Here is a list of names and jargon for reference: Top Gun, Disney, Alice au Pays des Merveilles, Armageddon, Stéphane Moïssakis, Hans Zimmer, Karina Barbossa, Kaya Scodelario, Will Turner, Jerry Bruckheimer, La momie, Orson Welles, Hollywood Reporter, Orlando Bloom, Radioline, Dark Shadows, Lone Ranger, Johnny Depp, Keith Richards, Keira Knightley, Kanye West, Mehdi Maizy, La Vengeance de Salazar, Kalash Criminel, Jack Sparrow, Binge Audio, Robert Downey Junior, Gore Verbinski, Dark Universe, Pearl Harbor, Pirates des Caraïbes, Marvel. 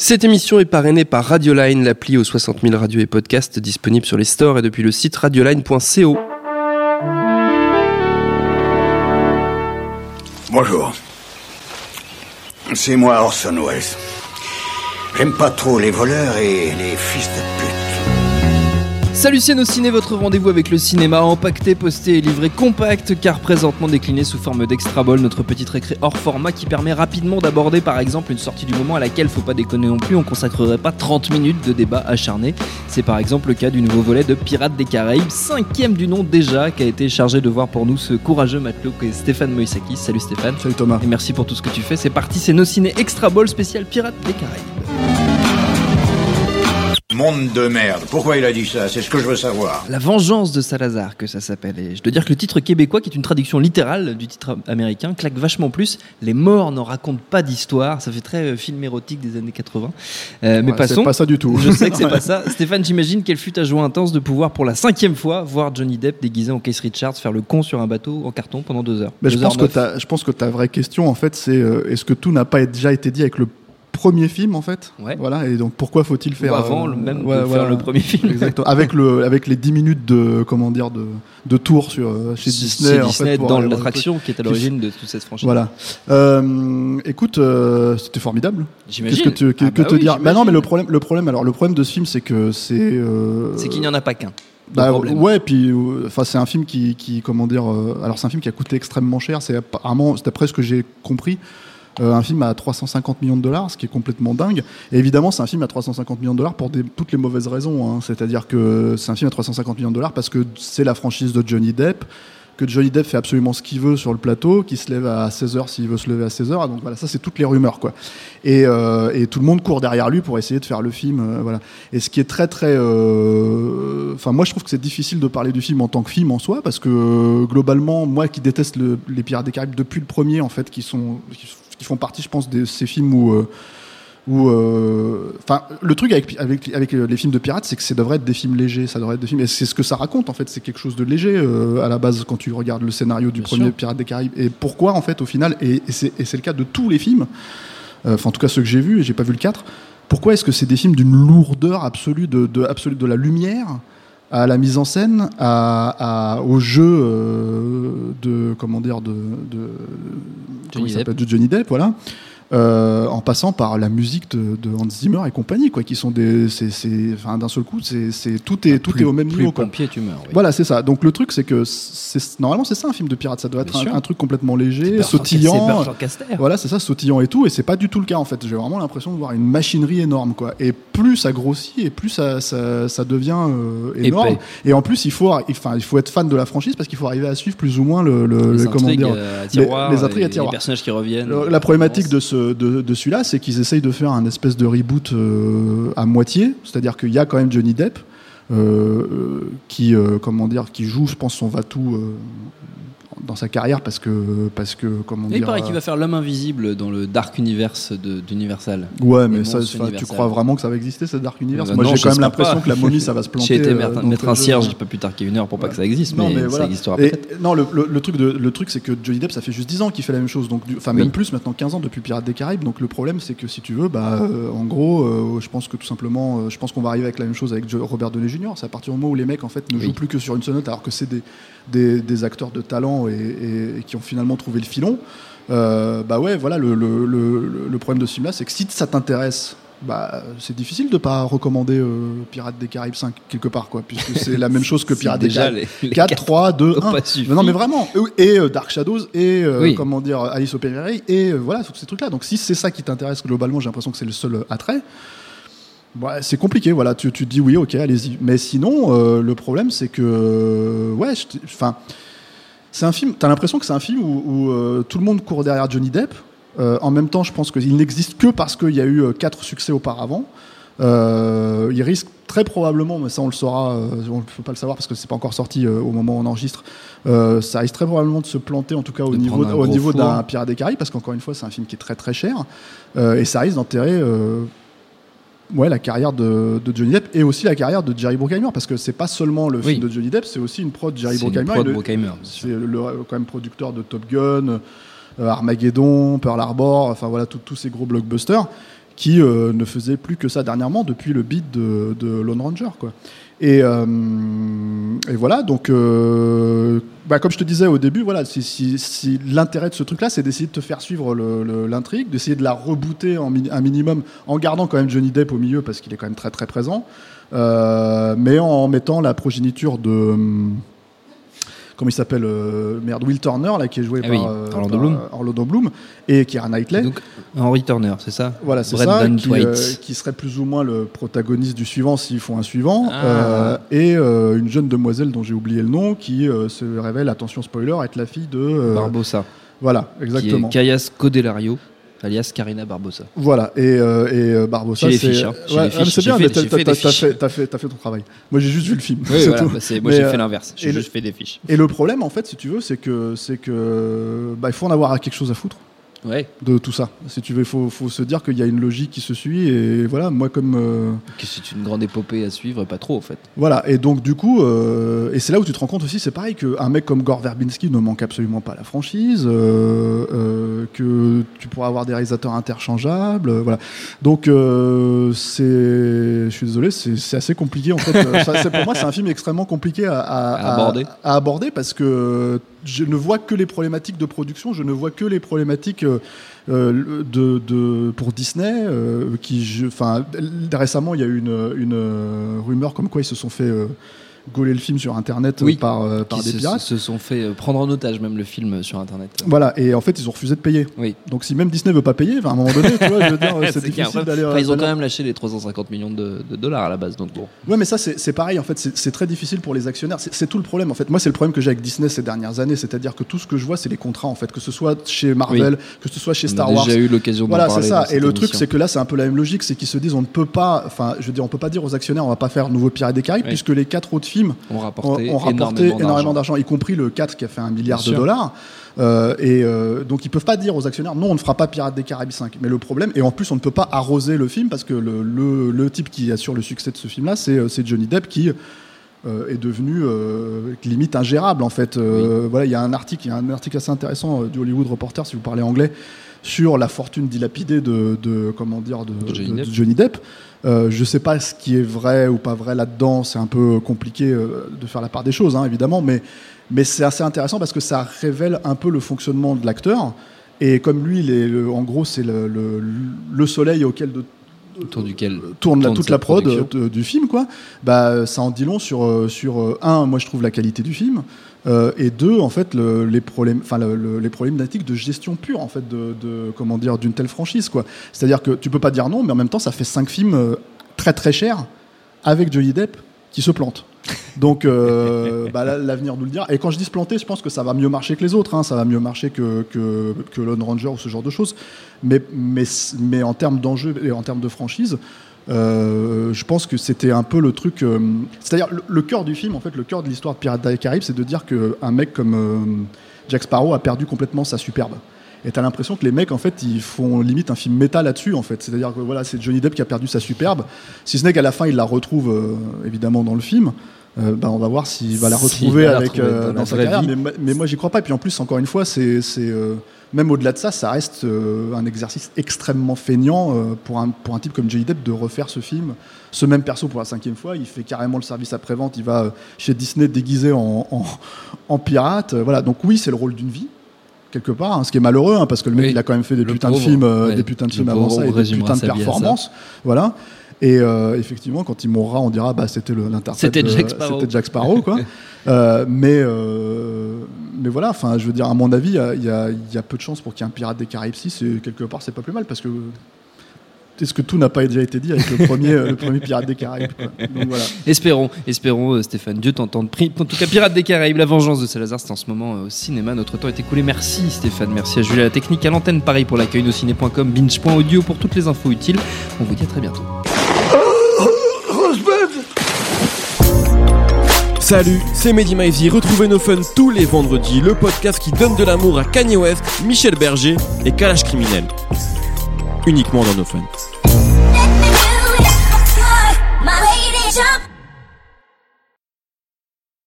Cette émission est parrainée par Radioline, l'appli aux 60 000 radios et podcasts disponible sur les stores et depuis le site radioline.co. Bonjour. C'est moi Orson Welles. J'aime pas trop les voleurs et les fils de pute. Salut c'est nos ciné, votre rendez-vous avec le cinéma empaqueté, posté et livré compact, car présentement décliné sous forme d'extra ball, notre petite récré hors format qui permet rapidement d'aborder par exemple une sortie du moment à laquelle, faut pas déconner non plus, on consacrerait pas 30 minutes de débat acharné. C'est par exemple le cas du nouveau volet de Pirates des Caraïbes, 5e du nom déjà, qui a été chargé de voir pour nous ce courageux matelot qu'est Stéphane Moïssakis. Salut Stéphane. Salut Thomas. Et merci pour tout ce que tu fais. C'est parti, c'est nos ciné extra ball spécial Pirates des Caraïbes. Monde de merde. Pourquoi il a dit ça ? C'est ce que je veux savoir. La vengeance de Salazar, que ça s'appelle. Et je dois dire que le titre québécois, qui est une traduction littérale du titre américain, claque vachement plus. Les morts n'en racontent pas d'histoire. Ça fait très film érotique des années 80. Mais passons. C'est pas ça du tout. Je sais que c'est pas ça. Stéphane, j'imagine quelle fut ta joie intense de pouvoir, pour la 5e fois, voir Johnny Depp déguisé en Keith Richards faire le con sur un bateau en carton pendant 2 heures. Mais je pense que ta vraie question, en fait, c'est est-ce que tout n'a pas déjà été dit avec le premier film en fait, ouais. Voilà, et donc pourquoi faut-il faire avant le même, ouais, voilà, faire le premier film, exactement, avec les 10 minutes de de tour sur chez Disney, en fait, dans l'attraction qui est à l'origine de toute cette franchise. Voilà. Écoute, c'était formidable. J'imagine. Qu'est-ce que te dire ? Bah non, mais le problème de ce film, c'est que c'est qu'il n'y en a pas qu'un. Bah, ouais, puis enfin c'est un film qui comment dire, alors c'est un film qui a coûté extrêmement cher. C'est apparemment, d'après ce que j'ai compris, un film à 350 millions de dollars, ce qui est complètement dingue. Et évidemment, c'est un film à 350 millions de dollars pour toutes les mauvaises raisons, hein. C'est-à-dire que c'est un film à 350 millions de dollars parce que c'est la franchise de Johnny Depp, que Johnny Depp fait absolument ce qu'il veut sur le plateau, qu'il se lève à 16h s'il veut se lever à 16h. Donc voilà, ça c'est toutes les rumeurs, quoi. Et tout le monde court derrière lui pour essayer de faire le film, voilà. Et ce qui est très très... Enfin, moi je trouve que c'est difficile de parler du film en tant que film en soi, parce que globalement, moi qui déteste les Pirates des Caraïbes depuis le premier, en fait, qui font partie, je pense, de ces films où enfin, le truc avec les films de pirates, c'est que ça devrait être des films légers, et c'est ce que ça raconte en fait, c'est quelque chose de léger à la base quand tu regardes le scénario du premier Pirates des Caraïbes. Et pourquoi en fait au final, et c'est le cas de tous les films, enfin en tout cas ceux que j'ai vus, et j'ai pas vu le 4, pourquoi est-ce que c'est des films d'une lourdeur absolue, absolue, de la lumière à la mise en scène, au jeu de Johnny Depp, voilà, en passant par la musique de Hans Zimmer et compagnie, quoi, qui sont enfin d'un seul coup, tout est au même niveau. Plus pompier, tu meurs. Oui. Voilà, c'est ça. Donc le truc, c'est que normalement c'est ça un film de pirate, ça doit être un truc complètement léger, sautillant. Voilà, c'est ça, sautillant et tout, et c'est pas du tout le cas en fait. J'ai vraiment l'impression de voir une machinerie énorme, quoi. Et plus ça grossit, et plus ça devient énorme. Épais. Et en plus, il faut être fan de la franchise parce qu'il faut arriver à suivre plus ou moins les intrigues à tiroir, les personnages qui reviennent. La problématique de celui-là, c'est qu'ils essayent de faire un espèce de reboot à moitié, c'est-à-dire qu'il y a quand même Johnny Depp qui joue, je pense, son va-tout dans sa carrière parce que il paraît qu'il va faire l'homme invisible dans le Dark Universe d'Universal. Ouais, mais ça, tu crois vraiment que ça va exister, ce Dark Universe? Moi, j'ai quand même l'impression que la momie, ça va se planter. J'ai été mettre un cierge, pas plus tard qu'une heure pour pas que ça existe, mais voilà. Ça existera peut-être. Non, le truc, c'est que Johnny Depp, ça fait juste 10 ans qu'il fait la même chose, donc enfin même plus maintenant, 15 ans depuis Pirates des Caraïbes. Donc le problème, c'est que si tu veux, en gros, je pense qu'on va arriver avec la même chose avec Robert Downey Junior. C'est à partir du moment où les mecs en fait ne jouent plus que sur une seule note, alors que c'est des acteurs de talent. Et qui ont finalement trouvé le filon, le problème de ce film là, c'est que si ça t'intéresse, c'est difficile de pas recommander Pirates des Caraïbes 5 quelque part, quoi, puisque c'est la même chose que Pirates des Caraïbes 4, 3, 2, 1, non mais vraiment, et Dark Shadows et Alice au Pays des Merveilles et voilà, tous ces trucs là. Donc si c'est ça qui t'intéresse globalement, j'ai l'impression que c'est le seul attrait. Ouais, c'est compliqué, voilà, tu te dis oui, ok, allez-y, mais sinon le problème c'est que c'est un film, t'as l'impression que c'est un film où tout le monde court derrière Johnny Depp. En même temps, je pense qu'il n'existe que parce qu'il y a eu 4 succès auparavant. Il risque très probablement, mais ça on le saura, on ne peut pas le savoir parce que c'est pas encore sorti au moment où on enregistre, ça risque très probablement de se planter, en tout cas au niveau d'un Pirates des Caraïbes, parce qu'encore une fois c'est un film qui est très très cher, et ça risque d'enterrer la carrière de Johnny Depp et aussi la carrière de Jerry Bruckheimer, parce que c'est pas seulement le film de Johnny Depp, c'est aussi une prod de Jerry Bruckheimer. C'est quand même producteur de Top Gun, Armageddon, Pearl Harbor, enfin voilà tous ces gros blockbusters. qui ne faisait plus que ça dernièrement depuis le beat de Lone Ranger, quoi. Et voilà, donc comme je te disais au début, voilà, si l'intérêt de ce truc là c'est d'essayer de te faire suivre l'intrigue, d'essayer de la rebooter un minimum en gardant quand même Johnny Depp au milieu parce qu'il est quand même très très présent, mais en mettant la progéniture de comment il s'appelle, Will Turner, là, qui est joué par Orlando Bloom, et Keira Knightley. Donc, Henry Turner, c'est ça ? Voilà, c'est Brandon ça, qui serait plus ou moins le protagoniste du suivant s'ils font un suivant, une jeune demoiselle dont j'ai oublié le nom, qui se révèle, attention spoiler, être la fille de... Barbossa. Voilà, exactement. Qui est Kaya Scodelario, alias Karina Barbossa. Voilà, et Barbossa, j'ai c'est... les fiches, hein. C'est bien, mais t'as fait ton travail. Moi, j'ai juste vu le film. Oui, voilà, j'ai fait l'inverse. J'ai juste fait des fiches. Et le problème, en fait, si tu veux, c'est que il faut en avoir quelque chose à foutre. Ouais. De tout ça. Si tu veux, faut se dire qu'il y a une logique qui se suit, et voilà, moi comme que c'est une grande épopée à suivre, pas trop en fait. Voilà, et donc du coup et c'est là où tu te rends compte aussi, c'est pareil, qu'un mec comme Gore Verbinski ne manque absolument pas à la franchise, que tu pourras avoir des réalisateurs interchangeables, voilà. Donc je suis désolé, c'est assez compliqué en fait. Pour moi c'est un film extrêmement compliqué à aborder, parce que je ne vois que les problématiques de production, je ne vois que les problématiques pour Disney. Récemment, il y a eu une rumeur comme quoi ils se sont fait gauler le film sur Internet par des pirates. Ils se sont fait prendre en otage même le film sur Internet. Voilà, et en fait, ils ont refusé de payer. Oui. Donc si même Disney ne veut pas payer, à un moment donné, tu vois, je veux dire, c'est difficile d'aller... ils ont quand même lâché les 350 millions de dollars à la base, donc bon. Ouais, mais ça, c'est pareil, en fait, c'est très difficile pour les actionnaires. C'est tout le problème, en fait. Moi, c'est le problème que j'ai avec Disney ces dernières années, c'est-à-dire que tout ce que je vois, c'est les contrats, en fait, que ce soit chez Marvel, que ce soit chez Star Wars. On a déjà eu l'occasion d'en parler. Voilà, c'est ça. Et le truc, c'est que là, c'est un peu la même logique, c'est qu'ils se disent, on peut pas dire aux actionnaires, on va pas faire nouveau Pirates des Caraïbes, puisque les quatre autres films ont rapporté énormément d'argent, y compris le 4 qui a fait $1 billion. Donc ils peuvent pas dire aux actionnaires non, on ne fera pas Pirates des Caraïbes 5. Mais le problème, et en plus on ne peut pas arroser le film, parce que le type qui assure le succès de ce film là, c'est Johnny Depp, qui est devenu limite ingérable en fait. Voilà, il y a un article assez intéressant du Hollywood Reporter, si vous parlez anglais, sur la fortune dilapidée de Johnny Depp. Je sais pas ce qui est vrai ou pas vrai là-dedans, c'est un peu compliqué de faire la part des choses, hein, évidemment, mais c'est assez intéressant parce que ça révèle un peu le fonctionnement de l'acteur, et comme lui, en gros, c'est le soleil autour duquel tourne toute la prod du film, quoi. Ça en dit long sur un, moi je trouve la qualité du film, et deux, en fait, les problématiques de gestion pure, en fait, d'une telle franchise, quoi. C'est-à-dire que tu peux pas dire non, mais en même temps, ça fait 5 films très très chers avec Johnny Depp qui se plante. Donc l'avenir nous le dira. Et quand je dis se planter, je pense que ça va mieux marcher que les autres, hein. Ça va mieux marcher que Lone Ranger ou ce genre de choses, mais en termes d'enjeux et en termes de franchise, je pense que c'était un peu le truc, c'est-à-dire le cœur du film, en fait, le cœur de l'histoire de Pirates des Caraïbes, c'est de dire qu'un mec comme Jack Sparrow a perdu complètement sa superbe. Et t'as l'impression que les mecs, en fait, ils font limite un film méta là-dessus, en fait. C'est-à-dire que voilà, c'est Johnny Depp qui a perdu sa superbe. Si ce n'est qu'à la fin, il la retrouve évidemment dans le film. On va voir s'il va la retrouver dans sa carrière. Mais moi, j'y crois pas. Et puis en plus, encore une fois, c'est même au-delà de ça, ça reste un exercice extrêmement feignant pour un type comme Johnny Depp de refaire ce film, ce même perso pour la 5e fois. Il fait carrément le service après-vente. Il va chez Disney déguisé en pirate. Voilà. Donc oui, c'est le rôle d'une vie, quelque part, hein, ce qui est malheureux, hein, parce que le mec il a quand même fait des putains de films avant ça, et des putains de performances, voilà. Et effectivement, quand il mourra, on dira c'était l'interprète, c'était Jack Sparrow, quoi. Mais voilà, enfin, je veux dire, à mon avis, il y a peu de chances pour qu'il y ait un Pirate des Caraïbes 6, et quelque part, c'est pas plus mal, parce que est-ce que tout n'a pas déjà été dit avec le premier Pirate des Caraïbes, quoi. Donc, voilà. Espérons, Stéphane, Dieu t'entende. En tout cas, Pirate des Caraïbes, la vengeance de Salazar, c'est en ce moment au cinéma. Notre temps est écoulé. Merci Stéphane, merci à Julia la technique, à l'antenne Paris pour l'accueil, nociné.com, binge.audio pour toutes les infos utiles. On vous dit à très bientôt. Salut, c'est Mehdi Maizy. Retrouvez nos fun tous les vendredis, le podcast qui donne de l'amour à Kanye West, Michel Berger et Kalash Criminel. Uniquement dans nos fans.